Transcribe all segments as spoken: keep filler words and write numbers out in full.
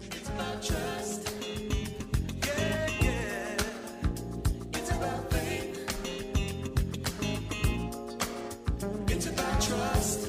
It's about trust. Yeah, yeah. It's about faith. It's about trust.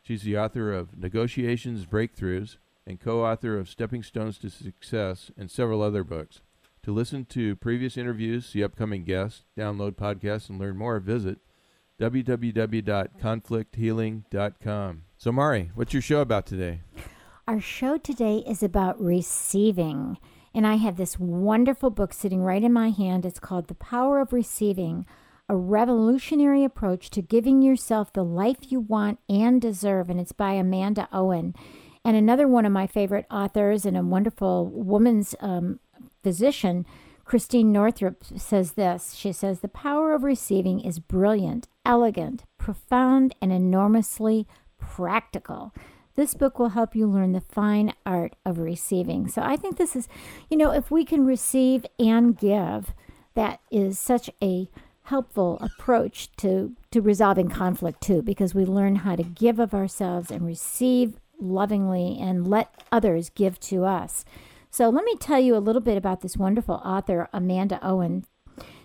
She's the author of Negotiations, Breakthroughs, and co-author of Stepping Stones to Success and several other books. To listen to previous interviews, see upcoming guests, download podcasts, and learn more, visit w w w dot conflict healing dot com. So, Mari, what's your show about today? Our show today is about receiving, and I have this wonderful book sitting right in my hand. It's called The Power of Receiving, a revolutionary approach to giving yourself the life you want and deserve. And it's by Amanda Owen. And another one of my favorite authors and a wonderful woman's um, physician, Christine Northrup, says this. She says, the power of receiving is brilliant, elegant, profound, and enormously practical. This book will help you learn the fine art of receiving. So I think this is, you know, if we can receive and give, that is such a helpful approach to, to resolving conflict too, because we learn how to give of ourselves and receive lovingly and let others give to us. So let me tell you a little bit about this wonderful author, Amanda Owen.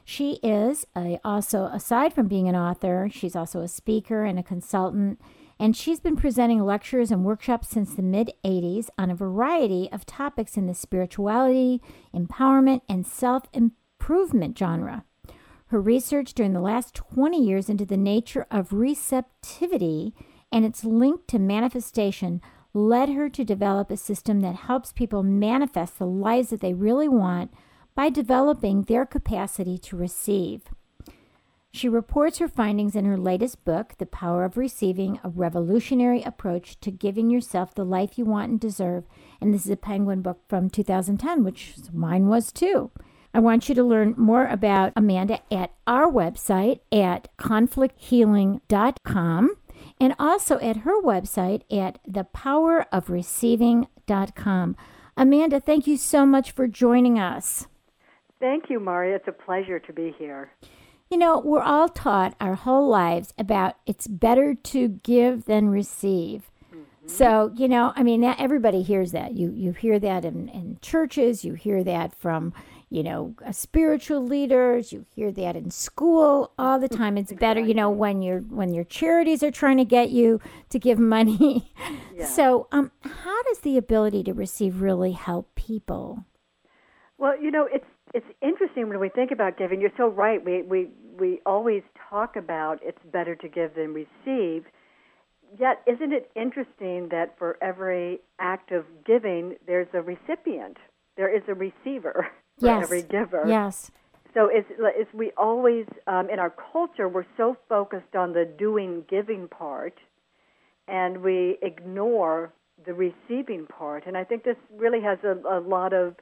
She is a, also, aside from being an author, she's also a speaker and a consultant, and she's been presenting lectures and workshops since the mid eighties on a variety of topics in the spirituality, empowerment, and self-improvement genre. Her research during the last twenty years into the nature of receptivity and its link to manifestation led her to develop a system that helps people manifest the lives that they really want by developing their capacity to receive. She reports her findings in her latest book, The Power of Receiving, a revolutionary approach to giving yourself the life you want and deserve. And this is a Penguin book from two thousand ten, which mine was too. I want you to learn more about Amanda at our website at conflict healing dot com and also at her website at the power of receiving dot com. Amanda, thank you so much for joining us. Thank you, Mari. It's a pleasure to be here. You know, we're all taught our whole lives about it's better to give than receive. So, you know, I mean, everybody hears that. You you hear that in, in churches. You hear that from, you know, spiritual leaders. You hear that in school all the time. It's exactly. Better, you know, when you're when your charities are trying to get you to give money. Yeah. So, um, how does the ability to receive really help people? Well, you know, it's it's interesting when we think about giving. You're so right. We we we always talk about it's better to give than receive. Yet, isn't it interesting that for every act of giving, there's a recipient? There is a receiver for yes. every giver. Yes. So it's, it's we always, um, in our culture, we're so focused on the doing-giving part, and we ignore the receiving part. And I think this really has a, a lot of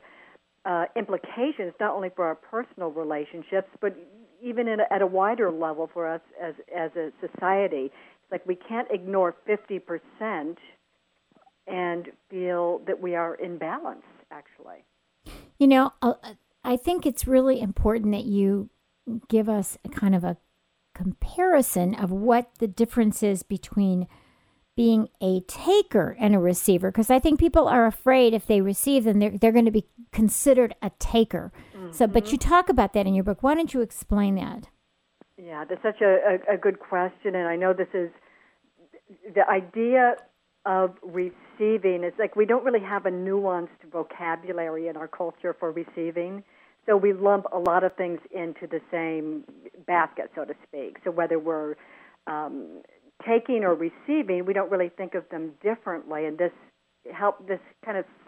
uh, implications, not only for our personal relationships, but even in a, at a wider level for us as, as a society. Like, we can't ignore fifty percent and feel that we are in balance, actually. You know, I think it's really important that you give us a kind of a comparison of what the difference is between being a taker and a receiver, because I think people are afraid if they receive them, they're, they're going to be considered a taker. Mm-hmm. So, but you talk about that in your book. Why don't you explain that? Yeah, that's such a, a, a good question, and I know this is the idea of receiving. It's like we don't really have a nuanced vocabulary in our culture for receiving, so we lump a lot of things into the same basket, so to speak. So whether we're um, taking or receiving, we don't really think of them differently. And this help, this kind of